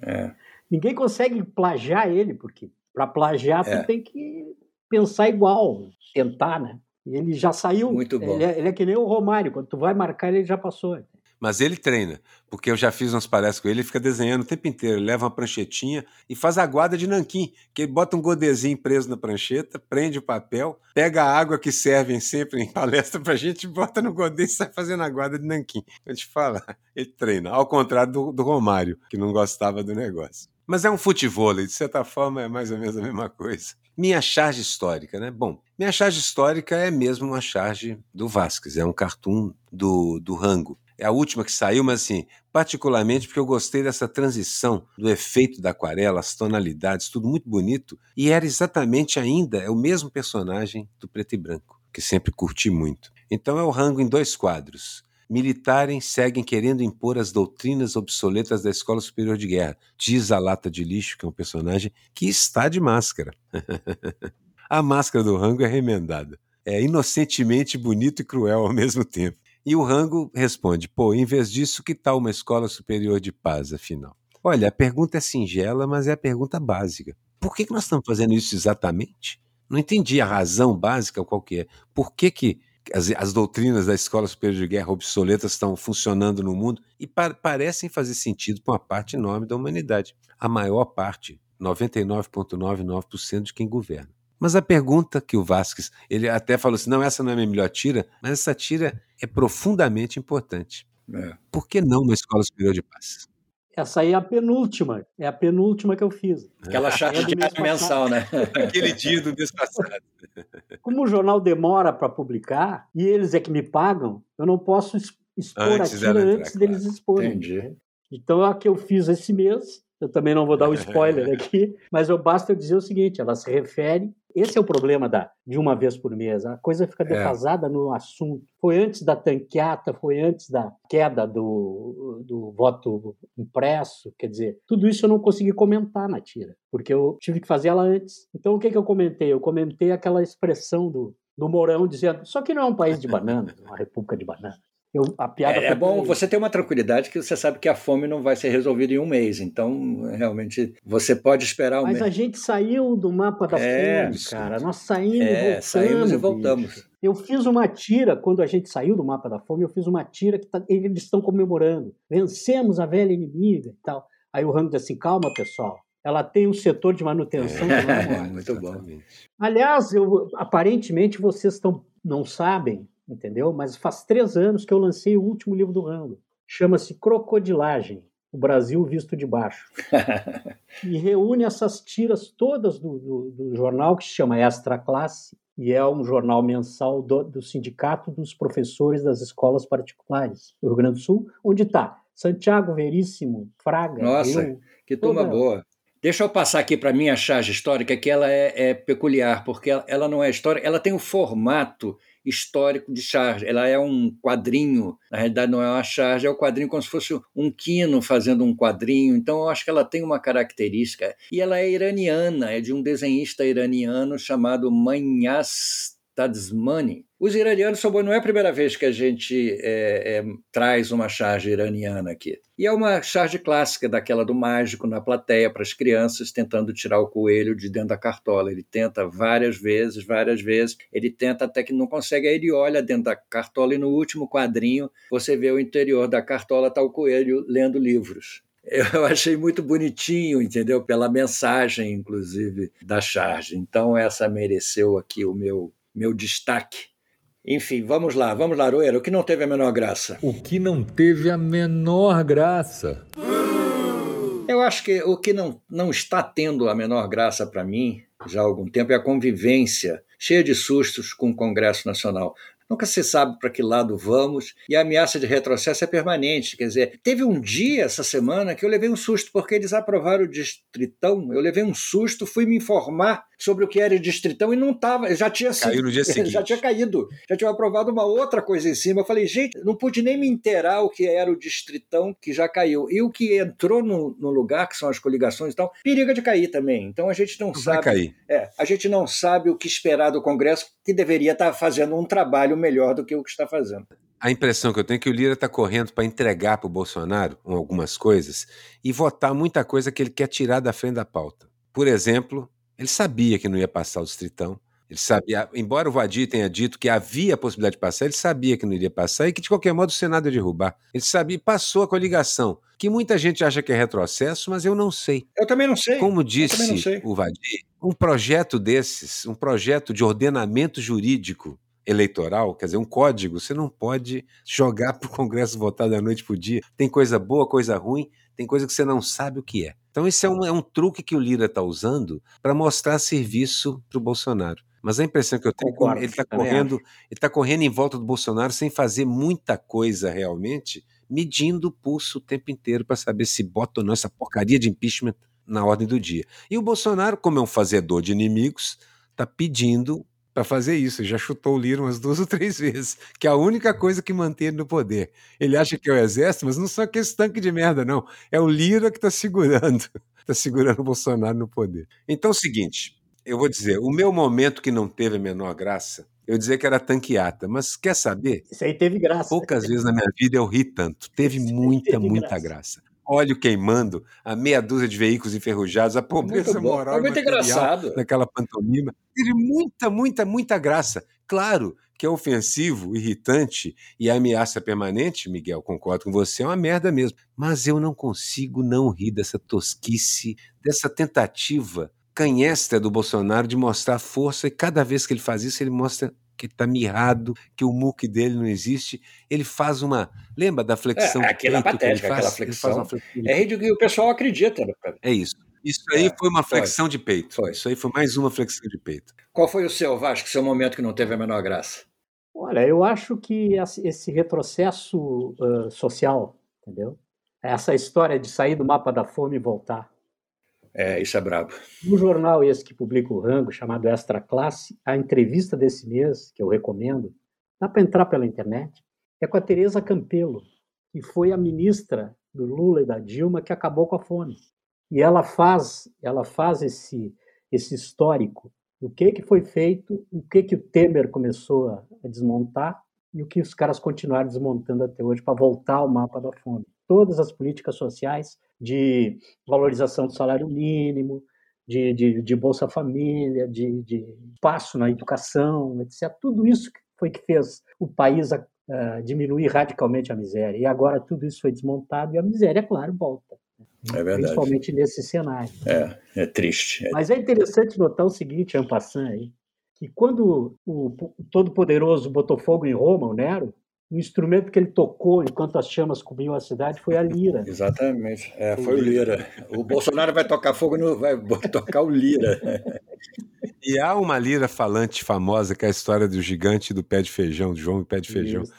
É. Ninguém consegue plagiar ele, porque para plagiar é. tu tem que pensar igual, tentar, né? E ele já saiu. Muito bom. Ele é, ele é que nem o Romário, quando tu vai marcar ele já passou. Mas ele treina, porque eu já fiz umas palestras com ele, ele fica desenhando o tempo inteiro, ele leva uma pranchetinha e faz a guarda de nanquim, que ele bota um godezinho preso na prancheta, prende o papel, pega a água que servem sempre em palestra pra gente, bota no godê e sai fazendo a guarda de nanquim. Eu te falo, ele treina, ao contrário do, do Romário, que não gostava do negócio. Mas é um futevôlei, de certa forma é mais ou menos a mesma coisa. Minha charge histórica, né? Bom, minha charge histórica é mesmo uma charge do Vasques, é um cartoon do, do Rango. É a última que saiu, mas assim, particularmente porque eu gostei dessa transição do efeito da aquarela, as tonalidades, tudo muito bonito, e era exatamente ainda, é o mesmo personagem do Preto e Branco, que sempre curti muito. Então é o Rango em dois quadros. Militares seguem querendo impor as doutrinas obsoletas da Escola Superior de Guerra, diz a Lata de Lixo, que é um personagem que está de máscara. A máscara do Rango é remendada. É inocentemente bonito e cruel ao mesmo tempo. E o Rango responde, pô, em vez disso, que tal uma escola superior de paz, afinal? Olha, a pergunta é singela, mas é a pergunta básica. Por que que nós estamos fazendo isso exatamente? Não entendi a razão básica qual que é. Por que que as, as doutrinas da Escola Superior de Guerra obsoletas estão funcionando no mundo e pa- parecem fazer sentido para uma parte enorme da humanidade? A maior parte, noventa e nove vírgula noventa e nove por cento de quem governa. Mas a pergunta que o Vasques, ele até falou assim, não, essa não é a minha melhor tira, mas essa tira é profundamente importante. É. Por que não uma escola superior de paz? Essa aí é a penúltima, é a penúltima que eu fiz. Aquela charge de diário mensal, né? Aquele dia do mês passado. Como o jornal demora para publicar, e eles é que me pagam, eu não posso expor antes a tira entrar, antes deles claro. Exporem. Entendi. Né? Então a que eu fiz esse mês, eu também não vou dar o um spoiler aqui, mas eu basta eu dizer o seguinte, ela se refere Esse é o problema da, de uma vez por mês. A coisa fica defasada é. no assunto. Foi antes da tanqueata, foi antes da queda do, do voto impresso. Quer dizer, tudo isso eu não consegui comentar na tira, porque eu tive que fazer ela antes. Então, o que, que eu comentei? Eu comentei aquela expressão do, do Mourão dizendo só que não é um país de banana, uma república de banana. Eu, a piada é, é bom aí. Você ter uma tranquilidade que você sabe que a fome não vai ser resolvida em um mês. Então, realmente, você pode esperar um Mas mês. Mas a gente saiu do mapa da é, fome, cara. Nós saímos, é, voltamos, saímos e voltamos. Bicho. Eu fiz uma tira, quando a gente saiu do mapa da fome, eu fiz uma tira que tá, eles estão comemorando. Vencemos a velha inimiga e tal. Aí o Rango disse assim, calma, pessoal. Ela tem um setor de manutenção. É, é, muito bom. Aliás, eu, aparentemente, vocês tão, não sabem, entendeu? Mas faz três anos que eu lancei o último livro do Rango. Chama-se Crocodilagem, o Brasil visto de baixo. E reúne essas tiras todas do, do, do jornal que se chama Extra Classe, e é um jornal mensal do, do Sindicato dos Professores das Escolas Particulares do Rio Grande do Sul, onde está Santiago, Veríssimo, Fraga... Nossa, eu, que turma boa! Deixa eu passar aqui para a minha charge histórica, que ela é, é peculiar, porque ela, ela não é história, ela tem um formato histórico de charge. Ela é um quadrinho, na realidade não é uma charge, é um quadrinho como se fosse um quino fazendo um quadrinho. Então eu acho que ela tem uma característica. E ela é iraniana, é de um desenhista iraniano chamado Manyas Tadmani. Os iranianos, não é a primeira vez que a gente é, é, traz uma charge iraniana aqui. E é uma charge clássica daquela do mágico na plateia para as crianças tentando tirar o coelho de dentro da cartola. Ele tenta várias vezes, várias vezes, ele tenta até que não consegue, aí ele olha dentro da cartola e no último quadrinho você vê o interior da cartola, está o coelho lendo livros. Eu achei muito bonitinho, entendeu? Pela mensagem, inclusive, da charge. Então essa mereceu aqui o meu... meu destaque. Enfim, vamos lá, vamos lá, Aroeira. O que não teve a menor graça? O que não teve a menor graça? Eu acho que o que não, não está tendo a menor graça para mim, já há algum tempo, é a convivência cheia de sustos com o Congresso Nacional. Nunca se sabe para que lado vamos e a ameaça de retrocesso é permanente. Quer dizer, teve um dia essa semana que eu levei um susto, porque eles aprovaram o distritão, eu levei um susto, fui me informar sobre o que era o distritão e não estava, já tinha caído no dia seguinte. Já tinha caído, já tinha aprovado uma outra coisa em cima. Eu falei, gente, não pude nem me inteirar o que era o distritão que já caiu. E o que entrou no, no lugar, que são as coligações e tal, periga de cair também. Então a gente não, não sabe. Vai cair. É, a gente não sabe o que esperar do Congresso, que deveria estar fazendo um trabalho melhor do que o que está fazendo. A impressão que eu tenho é que o Lira está correndo para entregar para o Bolsonaro algumas coisas e votar muita coisa que ele quer tirar da frente da pauta. Por exemplo, ele sabia que não ia passar o distritão, ele sabia, embora o Vadir tenha dito que havia a possibilidade de passar, ele sabia que não iria passar e que de qualquer modo o Senado ia derrubar. Ele sabia e passou a coligação, que muita gente acha que é retrocesso, mas eu não sei. Eu também não sei. Como disse sei. o Vadir, um projeto desses, um projeto de ordenamento jurídico eleitoral, quer dizer, um código, você não pode jogar para o Congresso votar da noite para o dia. Tem coisa boa, coisa ruim, tem coisa que você não sabe o que é. Então esse é um, é um truque que o Lira está usando para mostrar serviço para o Bolsonaro. Mas a impressão que eu tenho é que ele está correndo, tá correndo em volta do Bolsonaro sem fazer muita coisa realmente, medindo o pulso o tempo inteiro para saber se bota ou não essa porcaria de impeachment na ordem do dia. E o Bolsonaro, como é um fazedor de inimigos, está pedindo para fazer isso, já chutou o Lira umas duas ou três vezes, que é a única coisa que mantém ele no poder. Ele acha que é o exército, mas não são aqueles tanques de merda, não. É o Lira que está segurando, está segurando o Bolsonaro no poder. Então é o seguinte, eu vou dizer, o meu momento que não teve a menor graça, eu dizer que era tanqueata, mas quer saber? Isso aí teve graça. Poucas vezes na minha vida eu ri tanto. Teve isso muita, teve muita graça. graça. Óleo queimando, a meia dúzia de veículos enferrujados, a pobreza moral e material daquela pantomima. Teve muita, muita, muita graça. Claro que é ofensivo, irritante e a ameaça permanente, Miguel, concordo com você, é uma merda mesmo. Mas eu não consigo não rir dessa tosquice, dessa tentativa canhestra do Bolsonaro de mostrar força, e cada vez que ele faz isso, ele mostra que está mirrado, que o muque dele não existe, ele faz uma... Lembra da flexão? É, aquela patética, aquela flexão. flexão. É ridículo que o pessoal acredita. Né, é isso. Isso aí é, foi uma flexão foi. de peito. Foi. Isso aí foi mais uma flexão de peito. Qual foi o seu, Vasco, seu momento que não teve a menor graça? Olha, eu acho que esse retrocesso uh, social, entendeu? Essa história de sair do mapa da fome e voltar. É, isso é brabo. No jornal esse que publica o Rango, chamado Extra Classe, a entrevista desse mês, que eu recomendo, dá para entrar pela internet, é com a Tereza Campelo, que foi a ministra do Lula e da Dilma que acabou com a fome. E ela faz, ela faz esse, esse histórico do que, que foi feito, o que, que o Temer começou a, a desmontar e o que os caras continuaram desmontando até hoje para voltar ao mapa da fome. Todas as políticas sociais de valorização do salário mínimo, de, de, de Bolsa Família, de, de espaço na educação, etcétera. Tudo isso foi que fez o país a, a diminuir radicalmente a miséria. E agora tudo isso foi desmontado e a miséria, claro, volta. É verdade. Principalmente nesse cenário. É, é triste. É... Mas é interessante notar o seguinte, Ampassan, aí, que quando o, o Todo-Poderoso botou fogo em Roma, o Nero, o instrumento que ele tocou enquanto as chamas comiam a cidade foi a lira. Exatamente, é, foi o Lira. O Bolsonaro vai tocar fogo, no, vai tocar o Lira. E há uma lira falante famosa, que é a história do gigante do pé de feijão, do João e pé de feijão. Isso.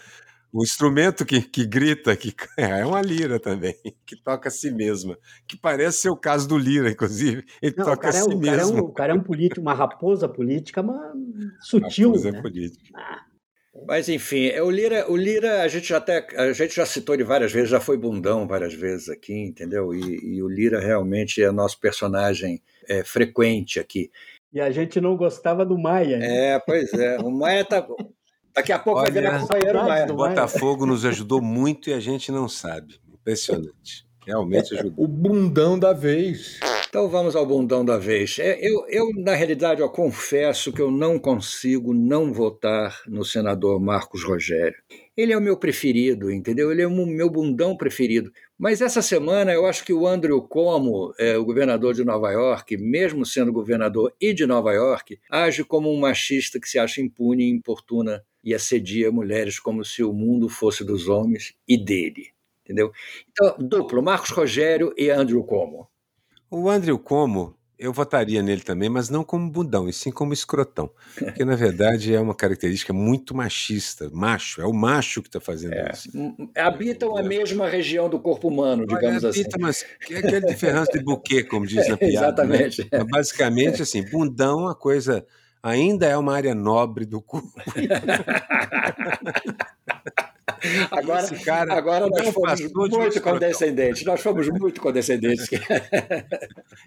O instrumento que, que grita, que é uma lira também, que toca a si mesma, que parece ser o caso do Lira, inclusive, ele Não, toca a si é, mesmo. O cara, é um, o cara é um político, uma raposa política, mas sutil. Raposa né? política. Ah. Mas, enfim, o Lira, o Lira a, gente já até, a gente já citou ele várias vezes, já foi bundão várias vezes aqui, entendeu? E, e o Lira realmente é nosso personagem é, frequente aqui. E a gente não gostava do Maia. Né? É, pois é. O Maia tá... Daqui a pouco Olha, vai virar companheiro Maia. O Botafogo nos ajudou muito e a gente não sabe. Impressionante. Realmente ajudou. O bundão da vez. Então vamos ao bundão da vez. Eu, eu na realidade, eu confesso que eu não consigo não votar no senador Marcos Rogério. Ele é o meu preferido, entendeu? Ele é o meu bundão preferido. Mas essa semana eu acho que o Andrew Cuomo, é, o governador de Nova York, mesmo sendo governador e de Nova York, age como um machista que se acha impune e importuna e assedia mulheres como se o mundo fosse dos homens e dele, entendeu? Então, duplo, Marcos Rogério e Andrew Cuomo. O Andrew Cuomo, eu votaria nele também, mas não como bundão, e sim como escrotão. Porque, na verdade, é uma característica muito machista, macho. É o macho que está fazendo é. isso. Habitam é. a mesma região do corpo humano, digamos Olha, habita, assim. Mas que é aquele de Ferrança de Buquê, como diz na piada. É, exatamente. Né? Mas, basicamente, assim, bundão é uma coisa... Ainda é uma área nobre do corpo. Agora, Esse cara agora nós fomos muito condescendentes. Nós fomos muito condescendentes.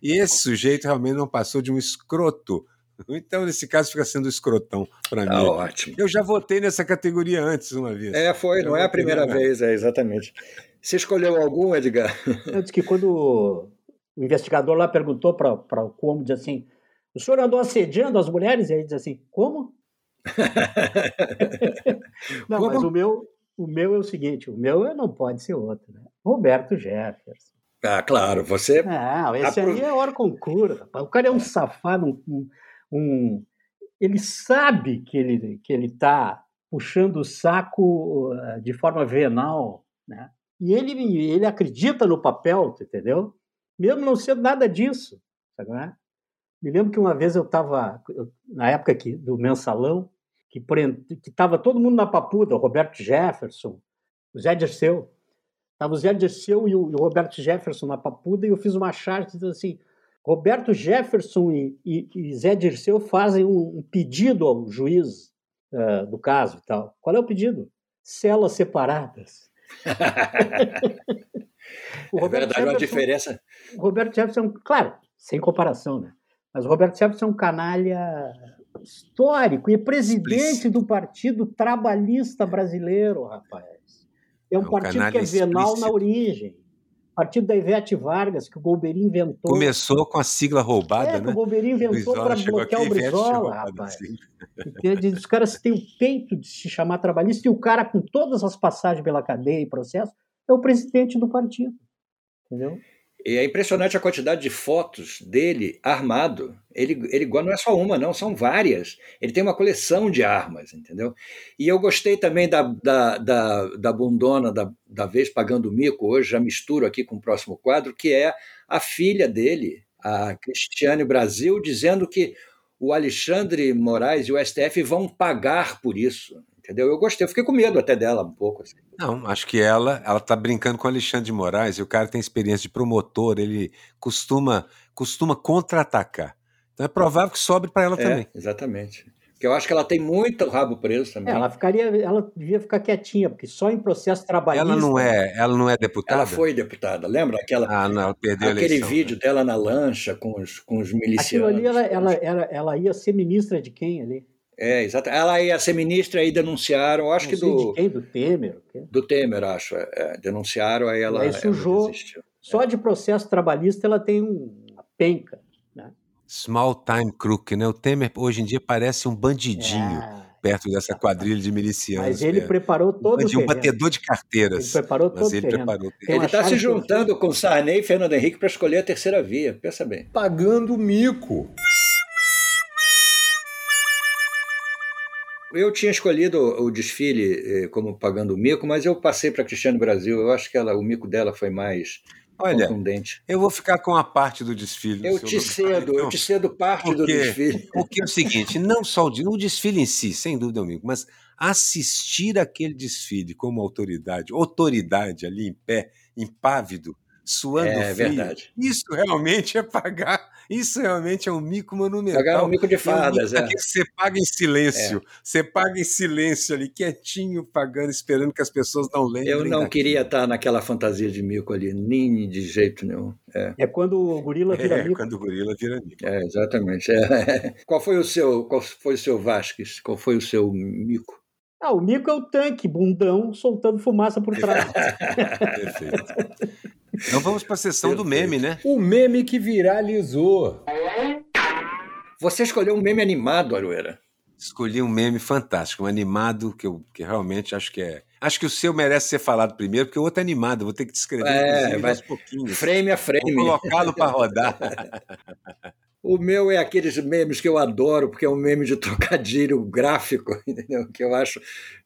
E esse sujeito realmente não passou de um escroto. Então, nesse caso, fica sendo escrotão para tá mim. Ótimo. Eu já votei nessa categoria antes, uma vez. É, foi, não, não é a primeira vez, é, exatamente. Você escolheu algum, Edgar? Antes que quando o investigador lá perguntou para o Cuomo, disse assim: o senhor andou assediando as mulheres? E aí diz assim, como? não, como? Mas o meu, o meu é o seguinte, o meu não pode ser outro, né? Roberto Jefferson. Ah, claro, você... Não, esse Apro... aí é hora com cura. O cara é um safado, um, um... ele sabe que ele que ele está puxando o saco de forma venal, né? E ele, ele acredita no papel, entendeu? Mesmo não sendo nada disso, sabe, né? Me lembro que uma vez eu estava, na época que, do Mensalão, que estava todo mundo na Papuda, o Roberto Jefferson, o Zé Dirceu. Estava o Zé Dirceu e o, e o Roberto Jefferson na Papuda, e eu fiz uma charge dizendo assim, Roberto Jefferson e, e, e Zé Dirceu fazem um, um pedido ao juiz uh, do caso e tal. Qual é o pedido? Celas separadas. É verdade, uma diferença. O Roberto Jefferson, claro, sem comparação, né? Mas o Roberto Jefferson é um canalha histórico e é presidente do Partido Trabalhista Brasileiro, rapaz. É um, é um partido que é venal explícito. Na origem. Partido da Ivete Vargas, que o Golbery inventou. Começou com a sigla roubada, é, né? É, que o Golbery inventou para bloquear o Brizola, rapaz. Entende? Os caras têm o peito de se chamar trabalhista e o cara, com todas as passagens pela cadeia e processo, é o presidente do partido. Entendeu? E é impressionante a quantidade de fotos dele armado. Ele, ele não é só uma, não, são várias. Ele tem uma coleção de armas, entendeu? E eu gostei também da, da, da, da bundona da, da vez pagando mico, hoje já misturo aqui com o próximo quadro, que é a filha dele, a Cristiane Brasil, dizendo que o Alexandre de Moraes e o S T F vão pagar por isso. Entendeu? Eu gostei, eu fiquei com medo até dela um pouco. Assim. Não, acho que ela, ela tá brincando com o Alexandre de Moraes, e o cara tem experiência de promotor, ele costuma, costuma contra-atacar. Então é provável que sobre para ela é, também. Exatamente. Porque eu acho que ela tem muito rabo preso também. É, ela ficaria, ela devia ficar quietinha, porque só em processo trabalhista... Ela não é, ela não é deputada? Ela foi deputada, lembra? Aquela, ah, não, ela perdeu a eleição. Aquele vídeo né? dela na lancha com os, com os milicianos. Aquilo ali, ela, ela, ela, ela ia ser ministra de quem ali? É, exato. Ela ia ser ministra e denunciaram, acho não que do... De quem? Do Temer? Do Temer, acho. É, denunciaram, aí ela... Aí sujou. Ela só de processo trabalhista ela tem uma penca. Né? Small time crook, né? O Temer hoje em dia parece um bandidinho é. perto dessa quadrilha de milicianos. Mas ele é. preparou todo um o terreno. Um batedor de carteiras. Ele preparou todo Mas ele o terreno. Ele está se juntando com Sarney e Fernando Henrique para escolher a terceira via, pensa bem. Pagando mico. Eu tinha escolhido o desfile como pagando o mico, mas eu passei para Cristiane Brasil. Eu acho que ela, o mico dela foi mais Olha, contundente. Eu vou ficar com a parte do desfile. Eu te cedo, eu te cedo parte porque, do desfile. Porque é o seguinte, não só o, o desfile em si, sem dúvida é um mico, mas assistir aquele desfile como autoridade, autoridade ali em pé, impávido, suando é, frio. É verdade. Isso realmente é pagar. Isso realmente é um mico monumental. Pagar um mico de fadas. É um mico é. que você paga em silêncio. É. Você paga em silêncio ali, quietinho, pagando, esperando que as pessoas não lembrem. Eu não daquilo. queria estar naquela fantasia de mico ali, nem de jeito nenhum. É, é quando o gorila vira é, mico. É, quando o gorila vira mico. É, exatamente. É. Qual foi o seu, qual foi o seu Vasques? Qual foi o seu mico? Ah, o mico é o tanque, bundão, soltando fumaça por trás. Perfeito. Então vamos para a sessão Perfeito. do meme, né? O meme que viralizou. Você escolheu um meme animado, Aroeira. Escolhi um meme fantástico, um animado que eu que realmente acho que é... Acho que o seu merece ser falado primeiro, porque o outro é animado, eu vou ter que descrever é, vai... aos pouquinhos. Frame a frame. Vou colocá-lo para rodar. O meu é aqueles memes que eu adoro, porque é um meme de trocadilho gráfico, entendeu? Que eu acho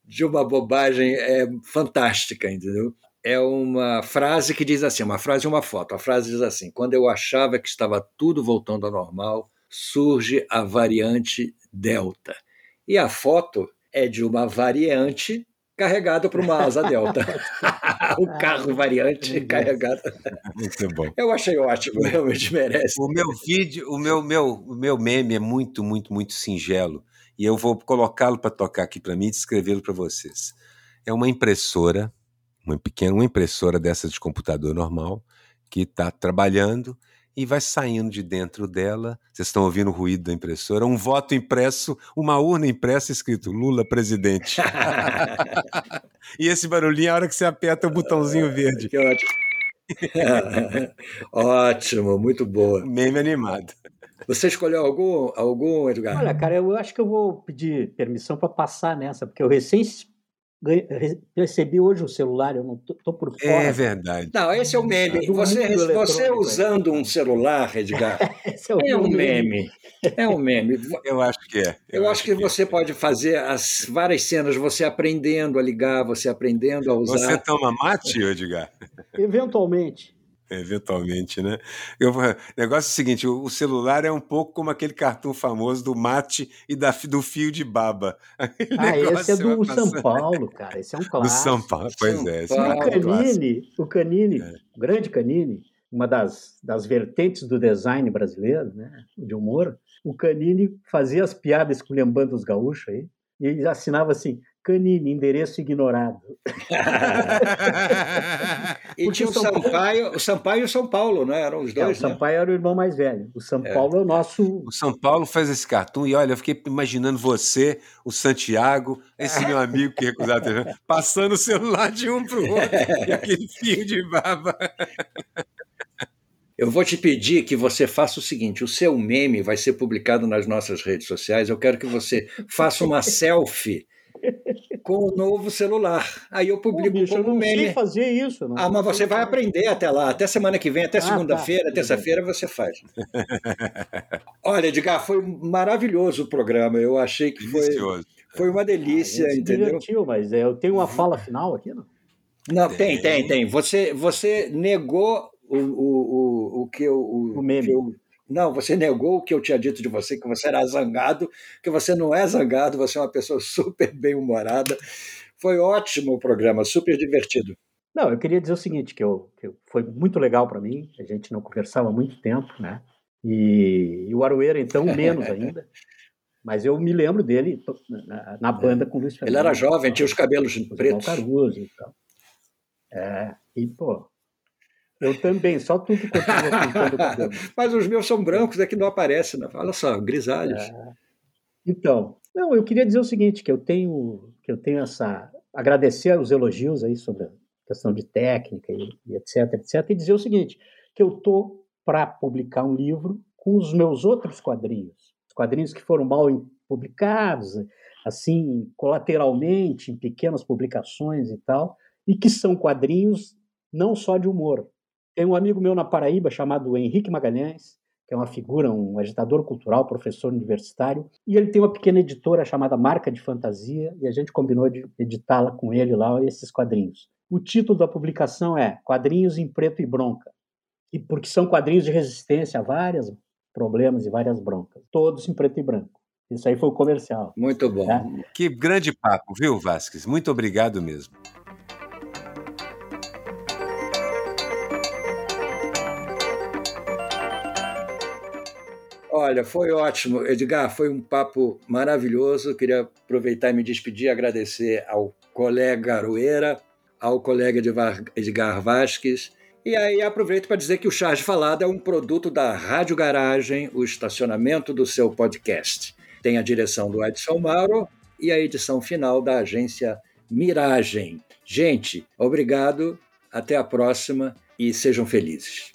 de uma bobagem é, fantástica, entendeu? É uma frase que diz assim, uma frase e uma foto. A frase diz assim, quando eu achava que estava tudo voltando ao normal, surge a variante Delta. E a foto é de uma variante carregada para uma asa delta. O carro variante carregado. Muito bom. Eu achei ótimo, realmente merece. O meu vídeo, o meu, meu, o meu meme é muito, muito, muito singelo. E eu vou colocá-lo para tocar aqui para mim e descrevê-lo para vocês. É uma impressora, uma pequena uma impressora dessa de computador normal, que está trabalhando e vai saindo de dentro dela, vocês estão ouvindo o ruído da impressora, um voto impresso, uma urna impressa escrito Lula presidente. E esse barulhinho é a hora que você aperta o botãozinho verde. Que ótimo. Ótimo, muito boa. Meme animado. Você escolheu algum, algum, Edgar? Olha, cara, eu acho que eu vou pedir permissão para passar nessa, porque eu recém... recebi hoje um celular, eu não tô, tô por fora. É verdade. Não, esse é o meme. Você, você usando um celular, Edgar, é, é um meme. É um meme. Eu acho que é. Eu, eu acho que, que você é. pode fazer as várias cenas, você aprendendo a ligar, você aprendendo a usar. Você toma mate, Edgar? Eventualmente. Eventualmente, né? Eu, o negócio é o seguinte, o celular é um pouco como aquele cartão famoso do mate e da, do fio de baba. Aquele ah, esse é do São passar... Paulo, cara, esse é um clássico. Do São Paulo, pois São é. Esse Paulo. É um Canini, o Canini, é. o grande Canini, uma das, das vertentes do design brasileiro, né, de humor, o Canini fazia as piadas esculhambando os gaúchos aí, e ele assinava assim... Canini, endereço ignorado. E tinha o Sampaio, o Sampaio e o São Paulo, né? Eram os dois. É, o Sampaio né? era o irmão mais velho. O São é. Paulo é o nosso. O São Paulo faz esse cartoon e olha, eu fiquei imaginando você, o Santiago, esse meu amigo que recusava ter, passando o celular de um para o outro e aquele fio de baba. Eu vou te pedir que você faça o seguinte, o seu meme vai ser publicado nas nossas redes sociais, eu quero que você faça uma selfie com o novo celular. Aí eu publico o como meme. Eu não sei fazer isso. Não. Ah, mas você vai aprender até lá. Até semana que vem, até ah, segunda-feira, tá. terça-feira você faz. Olha, Edgar, foi um maravilhoso o programa. Eu achei que foi, foi uma delícia, ah, entendeu? Divertiu, mas é, eu tenho uma fala final aqui, não? Não, tem, tem, tem. Você, você negou o, o, o, o que eu... O, o meme. Que eu, Não, você negou o que eu tinha dito de você, que você era zangado, que você não é zangado, você é uma pessoa super bem-humorada, Foi ótimo o programa, super divertido. Não, eu queria dizer o seguinte, que, eu, que foi muito legal para mim, a gente não conversava há muito tempo, né? E, e o Aroeira, então, menos ainda. Mas eu me lembro dele na, na banda é. com o Luiz Fernando. Ele era jovem, tinha os cabelos pretos. Caruso e tal. É, e, pô, eu também, só tu que continua pintando o cabelo. Mas os meus são brancos, é que não aparece, né? Olha só, grisalhos. É. Então, não, eu queria dizer o seguinte, que eu tenho, que eu tenho essa... agradecer os elogios aí sobre a questão de técnica e, e etc, etcétera. E dizer o seguinte, que eu tô para publicar um livro com os meus outros quadrinhos. Quadrinhos que foram mal publicados, assim, colateralmente, em pequenas publicações e tal, e que são quadrinhos não só de humor. Tem um amigo meu na Paraíba chamado Henrique Magalhães, que é uma figura, um agitador cultural, professor universitário, e ele tem uma pequena editora chamada Marca de Fantasia, e a gente combinou de editá-la com ele lá, esses quadrinhos. O título da publicação é Quadrinhos em Preto e Bronca, e porque são quadrinhos de resistência a várias problemas e várias broncas, todos em preto e branco. Isso aí foi o comercial. Muito bom. Né? Que grande papo, viu, Vasques? Muito obrigado mesmo. Olha, foi ótimo. Edgar, foi um papo maravilhoso. Queria aproveitar e me despedir, agradecer ao colega Aroeira, ao colega Edgar Vasques. E aí aproveito para dizer que o Charge Falado é um produto da Rádio Garagem, o estacionamento do seu podcast. Tem a direção do Edson Mauro e a edição final da agência Miragem. Gente, obrigado, até a próxima e sejam felizes.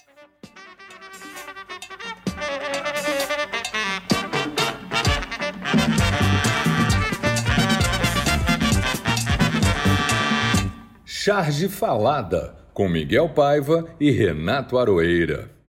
Charge Falada, com Miguel Paiva e Renato Aroeira.